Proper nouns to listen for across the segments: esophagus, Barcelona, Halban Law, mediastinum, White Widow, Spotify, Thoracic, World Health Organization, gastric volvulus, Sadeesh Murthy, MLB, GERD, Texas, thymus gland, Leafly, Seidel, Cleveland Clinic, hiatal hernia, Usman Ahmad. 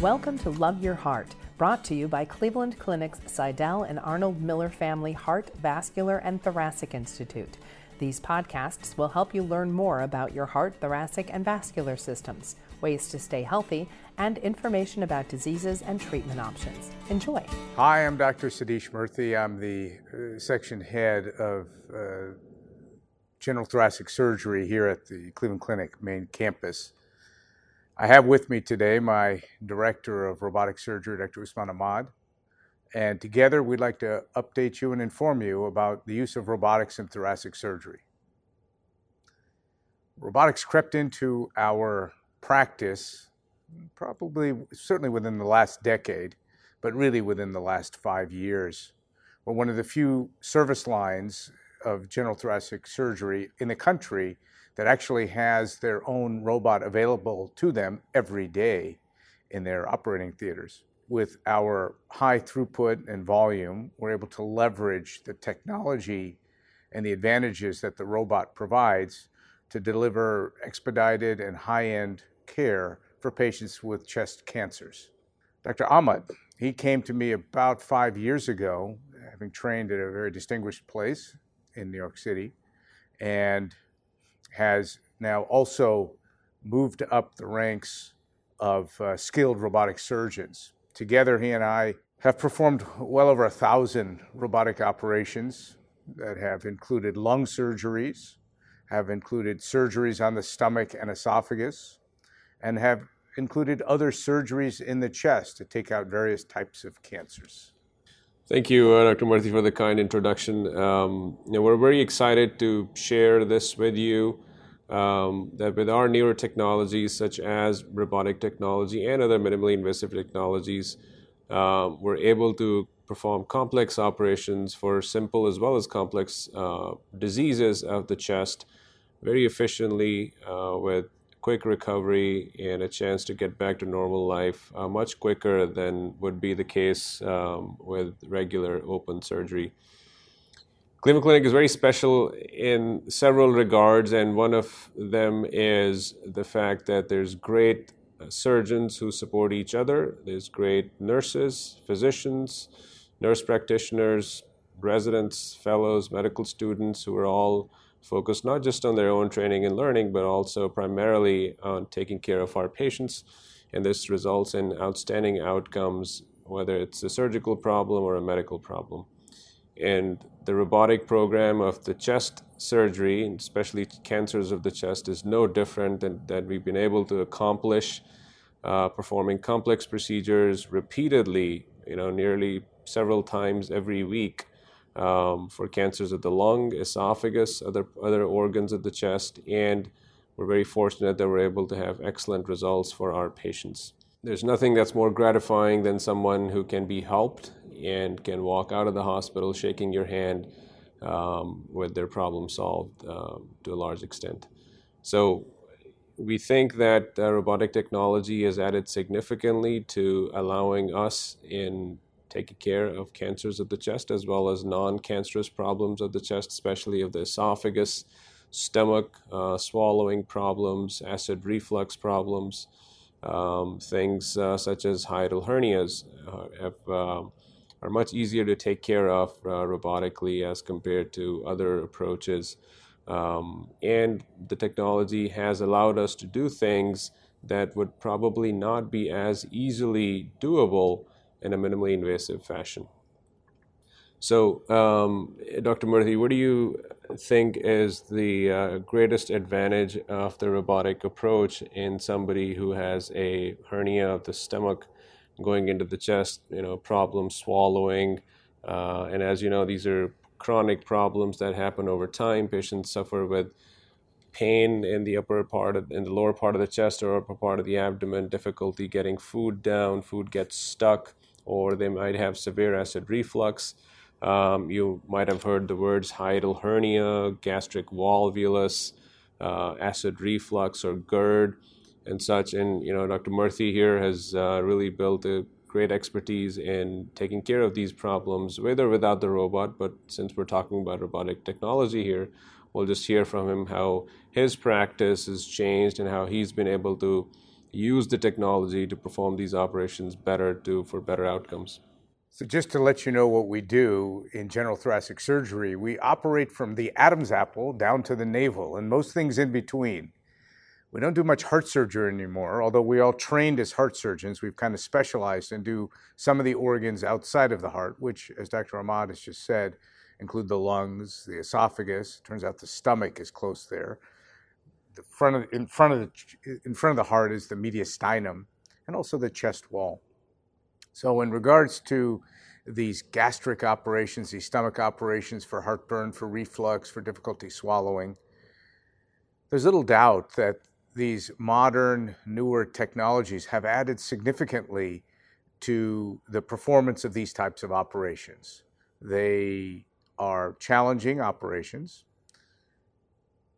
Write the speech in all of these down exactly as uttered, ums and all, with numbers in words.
Welcome to Love Your Heart, brought to you by Cleveland Clinic's Seidel and Arnold Miller Family Heart, Vascular, and Thoracic Institute. These podcasts will help you learn more about your heart, thoracic, and vascular systems, ways to stay healthy, and information about diseases and treatment options. Enjoy. Hi, I'm Doctor Sadeesh Murthy. I'm the uh, section head of uh, general thoracic surgery here at the Cleveland Clinic main campus. I have with me today my director of robotic surgery, Doctor Usman Ahmad, and together we'd like to update you and inform you about the use of robotics in thoracic surgery. Robotics crept into our practice probably, certainly within the last decade, but really within the last five years. We're one of the few service lines of general thoracic surgery in the country that actually has their own robot available to them every day in their operating theaters. With our high throughput and volume, we're able to leverage the technology and the advantages that the robot provides to deliver expedited and high-end care for patients with chest cancers. Doctor Ahmad, he came to me about five years ago, having trained at a very distinguished place in New York City, and has now also moved up the ranks of uh, skilled robotic surgeons. Together, he and I have performed well over a thousand robotic operations that have included lung surgeries, have included surgeries on the stomach and esophagus, and have included other surgeries in the chest to take out various types of cancers. Thank you, uh, Doctor Murthy, for the kind introduction. Um, you know, we're very excited to share this with you, um, that with our newer technologies, such as robotic technology and other minimally invasive technologies, uh, we're able to perform complex operations for simple as well as complex uh, diseases of the chest very efficiently, uh, with quick recovery and a chance to get back to normal life uh, much quicker than would be the case um, with regular open surgery. Cleveland Clinic is very special in several regards, and one of them is the fact that there's great surgeons who support each other. There's great nurses, physicians, nurse practitioners, residents, fellows, medical students who are all focused not just on their own training and learning, but also primarily on taking care of our patients. And this results in outstanding outcomes, whether it's a surgical problem or a medical problem. And the robotic program of the chest surgery, especially cancers of the chest, is no different than that we've been able to accomplish uh, performing complex procedures repeatedly, you know, nearly several times every week. Um, for cancers of the lung, esophagus, other other organs of the chest, and we're very fortunate that we're able to have excellent results for our patients. There's nothing that's more gratifying than someone who can be helped and can walk out of the hospital shaking your hand um, with their problem solved uh, to a large extent. So we think that uh, robotic technology has added significantly to allowing us in taking care of cancers of the chest as well as non-cancerous problems of the chest, especially of the esophagus, stomach, uh, swallowing problems, acid reflux problems, um, things uh, such as hiatal hernias uh, have, uh, are much easier to take care of uh, robotically as compared to other approaches. Um, and the technology has allowed us to do things that would probably not be as easily doable in a minimally invasive fashion. So, um, Doctor Murthy, what do you think is the uh, greatest advantage of the robotic approach in somebody who has a hernia of the stomach going into the chest, you know, problem swallowing? Uh, and as you know, these are chronic problems that happen over time. Patients suffer with pain in the upper part, of, in the lower part of the chest or upper part of the abdomen, difficulty getting food down, food gets stuck, or they might have severe acid reflux. Um, you might have heard the words hiatal hernia, gastric volvulus, uh, acid reflux or GERD and such. And, you know, Doctor Murthy here has uh, really built a great expertise in taking care of these problems with or without the robot. But since we're talking about robotic technology here, we'll just hear from him how his practice has changed and how he's been able to use the technology to perform these operations better to for better outcomes. So just to let you know what we do in general thoracic surgery, we operate from the Adam's apple down to the navel and most things in between. We don't do much heart surgery anymore, although we all trained as heart surgeons. We've kind of specialized and do some of the organs outside of the heart, which, as Doctor Ahmad has just said, include the lungs, the esophagus. It turns out the stomach is close there. The front of, in, front of the, in front of the heart is the mediastinum and also the chest wall. So in regards to these gastric operations, these stomach operations for heartburn, for reflux, for difficulty swallowing, there's little doubt that these modern, newer technologies have added significantly to the performance of these types of operations. They are challenging operations,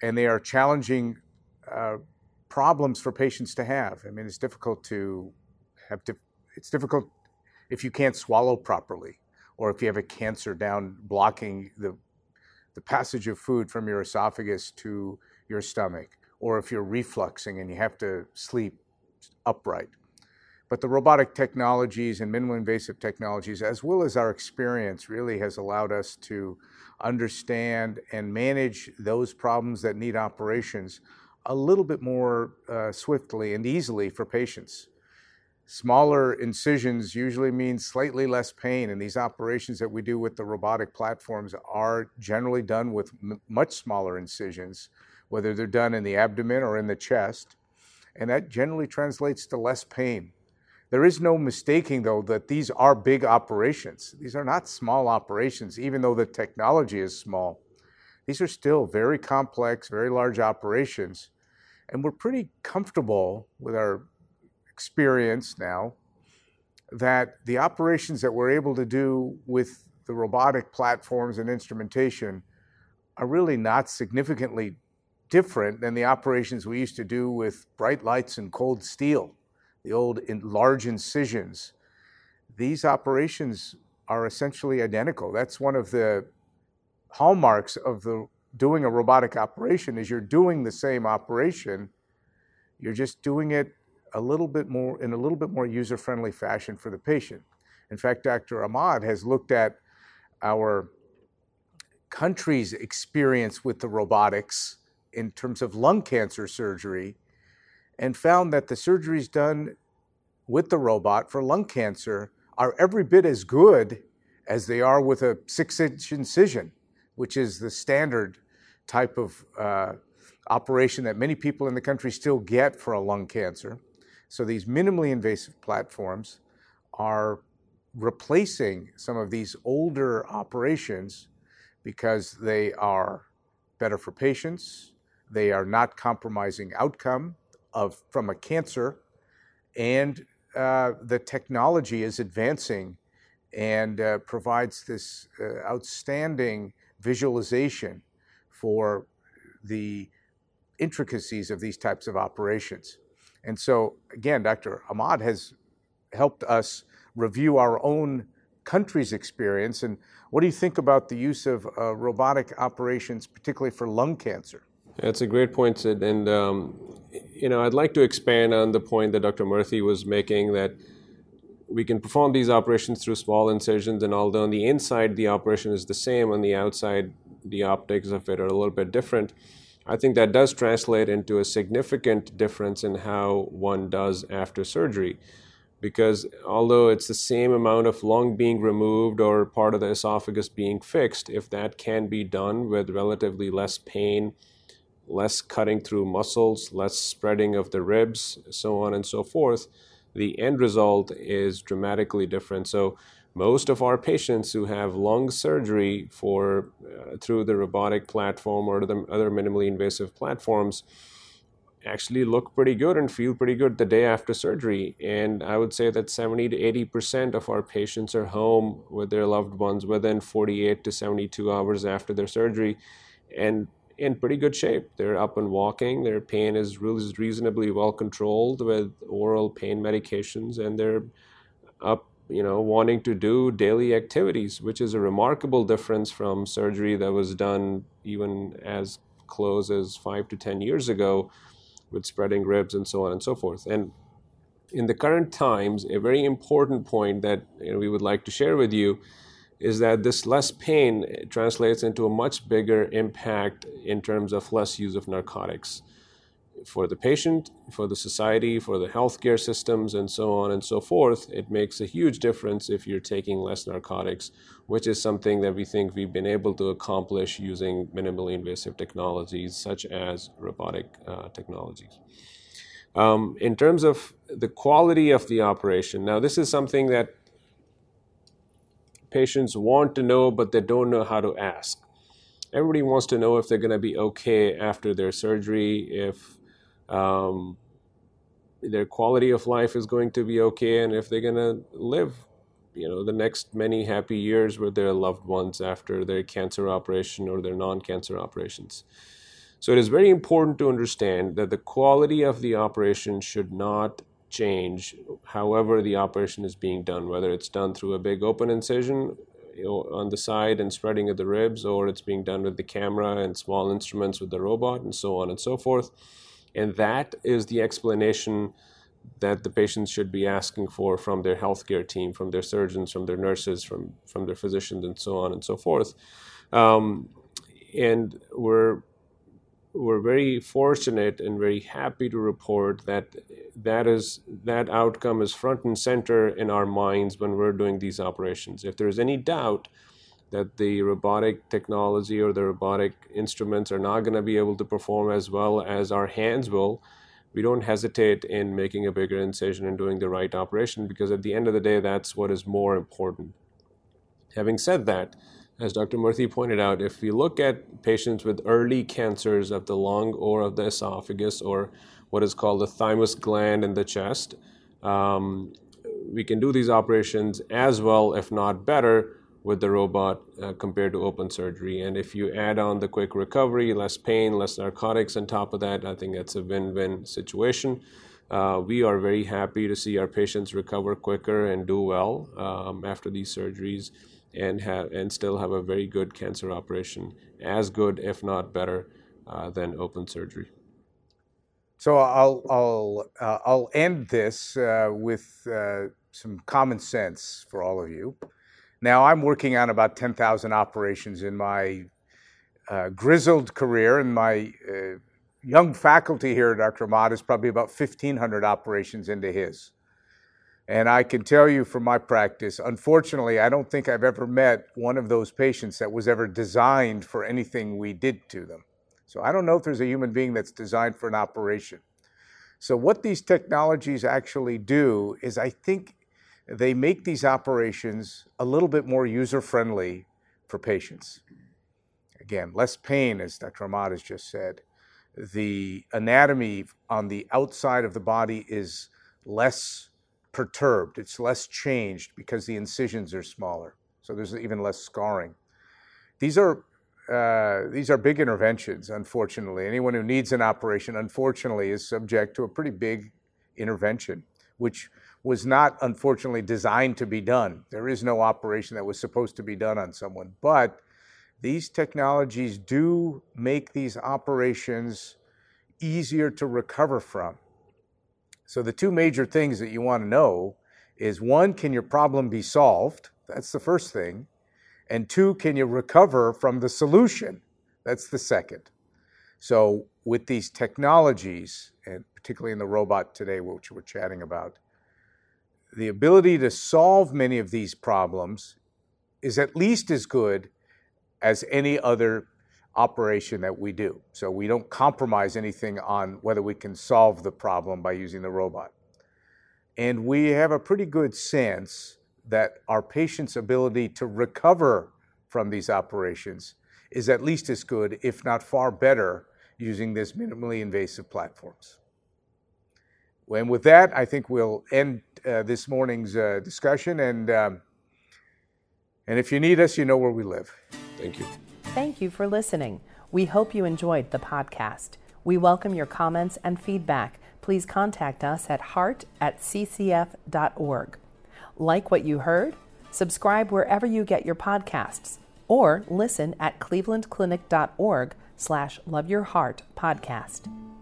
and they are challenging uh, problems for patients to have. I mean, it's difficult to have, dif it's difficult if you can't swallow properly, or if you have a cancer down blocking the, the passage of food from your esophagus to your stomach, or if you're refluxing and you have to sleep upright. But the robotic technologies and minimally invasive technologies, as well as our experience, really has allowed us to understand and manage those problems that need operations a little bit more uh, swiftly and easily for patients. Smaller incisions usually mean slightly less pain, and these operations that we do with the robotic platforms are generally done with m much smaller incisions, whether they're done in the abdomen or in the chest, and that generally translates to less pain. There is no mistaking, though, that these are big operations. These are not small operations, even though the technology is small. These are still very complex, very large operations, and we're pretty comfortable with our experience now that the operations that we're able to do with the robotic platforms and instrumentation are really not significantly different than the operations we used to do with bright lights and cold steel, the old in large incisions. These operations are essentially identical. That's one of the hallmarks of the doing a robotic operation is you're doing the same operation, you're just doing it a little bit more in a little bit more user-friendly fashion for the patient. In fact, Doctor Ahmad has looked at our country's experience with the robotics in terms of lung cancer surgery and found that the surgeries done with the robot for lung cancer are every bit as good as they are with a six-inch incision, which is the standard type of uh, operation that many people in the country still get for a lung cancer. So these minimally invasive platforms are replacing some of these older operations because they are better for patients, they are not compromising outcome of, from a cancer, and uh, the technology is advancing and uh, provides this uh, outstanding visualization for the intricacies of these types of operations. And so, again, Doctor Ahmad has helped us review our own country's experience. And what do you think about the use of uh, robotic operations, particularly for lung cancer? That's a great point, Sid. And, um, you know, I'd like to expand on the point that Doctor Murthy was making, that we can perform these operations through small incisions, and although on the inside the operation is the same, on the outside the optics of it are a little bit different. I think that does translate into a significant difference in how one does after surgery, because although it's the same amount of lung being removed or part of the esophagus being fixed, if that can be done with relatively less pain, less cutting through muscles, less spreading of the ribs, so on and so forth, the end result is dramatically different. So most of our patients who have lung surgery for, uh, through the robotic platform or the other minimally invasive platforms actually look pretty good and feel pretty good the day after surgery. And I would say that seventy to eighty percent of our patients are home with their loved ones within forty-eight to seventy-two hours after their surgery and in pretty good shape. They're up and walking, their pain is really reasonably well controlled with oral pain medications, and they're up, you know, wanting to do daily activities, which is a remarkable difference from surgery that was done even as close as five to ten years ago, with spreading ribs and so on and so forth. And in the current times, a very important point that you know, we would like to share with you is that this less pain translates into a much bigger impact in terms of less use of narcotics for the patient, for the society, for the healthcare systems, and so on and so forth. It makes a huge difference if you're taking less narcotics, which is something that we think we've been able to accomplish using minimally invasive technologies such as robotic uh, technologies. Um, in terms of the quality of the operation, now this is something that patients want to know, but they don't know how to ask. Everybody wants to know if they're going to be okay after their surgery, if Um, their quality of life is going to be okay, and if they're going to live, you know, the next many happy years with their loved ones after their cancer operation or their non-cancer operations. So it is very important to understand that the quality of the operation should not change however the operation is being done, whether it's done through a big open incision on the side and spreading of the ribs, or it's being done with the camera and small instruments with the robot and so on and so forth. And that is the explanation that the patients should be asking for from their healthcare team, from their surgeons, from their nurses, from, from their physicians, and so on and so forth. Um, and we're, we're very fortunate and very happy to report that that, is, that outcome is front and center in our minds when we're doing these operations. If there's any doubt that the robotic technology or the robotic instruments are not going to be able to perform as well as our hands will, we don't hesitate in making a bigger incision and doing the right operation, because at the end of the day, that's what is more important. Having said that, as Doctor Murthy pointed out, if we look at patients with early cancers of the lung or of the esophagus or what is called the thymus gland in the chest, um, we can do these operations as well, if not better, with the robot uh, compared to open surgery. And if you add on the quick recovery, less pain, less narcotics on top of that, I think that's a win-win situation. Uh, we are very happy to see our patients recover quicker and do well um, after these surgeries and, have, and still have a very good cancer operation, as good, if not better, uh, than open surgery. So I'll, I'll, uh, I'll end this uh, with uh, some common sense for all of you. Now, I'm working on about ten thousand operations in my uh, grizzled career, and my uh, young faculty here at Doctor Ahmad is probably about fifteen hundred operations into his. And I can tell you from my practice, unfortunately, I don't think I've ever met one of those patients that was ever designed for anything we did to them. So I don't know if there's a human being that's designed for an operation. So what these technologies actually do is, I think, they make these operations a little bit more user-friendly for patients. Again, less pain, as Doctor Ahmad has just said. The anatomy on the outside of the body is less perturbed. It's less changed because the incisions are smaller, so there's even less scarring. These are, uh, these are big interventions, unfortunately. Anyone who needs an operation, unfortunately, is subject to a pretty big intervention, which was not, unfortunately, designed to be done. There is no operation that was supposed to be done on someone. But these technologies do make these operations easier to recover from. So the two major things that you want to know is, one, can your problem be solved? That's the first thing. And two, can you recover from the solution? That's the second. So with these technologies, and particularly in the robot today, which we're chatting about, the ability to solve many of these problems is at least as good as any other operation that we do. So we don't compromise anything on whether we can solve the problem by using the robot. And we have a pretty good sense that our patient's ability to recover from these operations is at least as good, if not far better, using these minimally invasive platforms. And with that, I think we'll end uh, this morning's uh, discussion. And, um, and if you need us, you know where we live. Thank you. Thank you for listening. We hope you enjoyed the podcast. We welcome your comments and feedback. Please contact us at heart at c c f dot org. Like what you heard? Subscribe wherever you get your podcasts, or listen at cleveland clinic dot org slash love your heart podcast.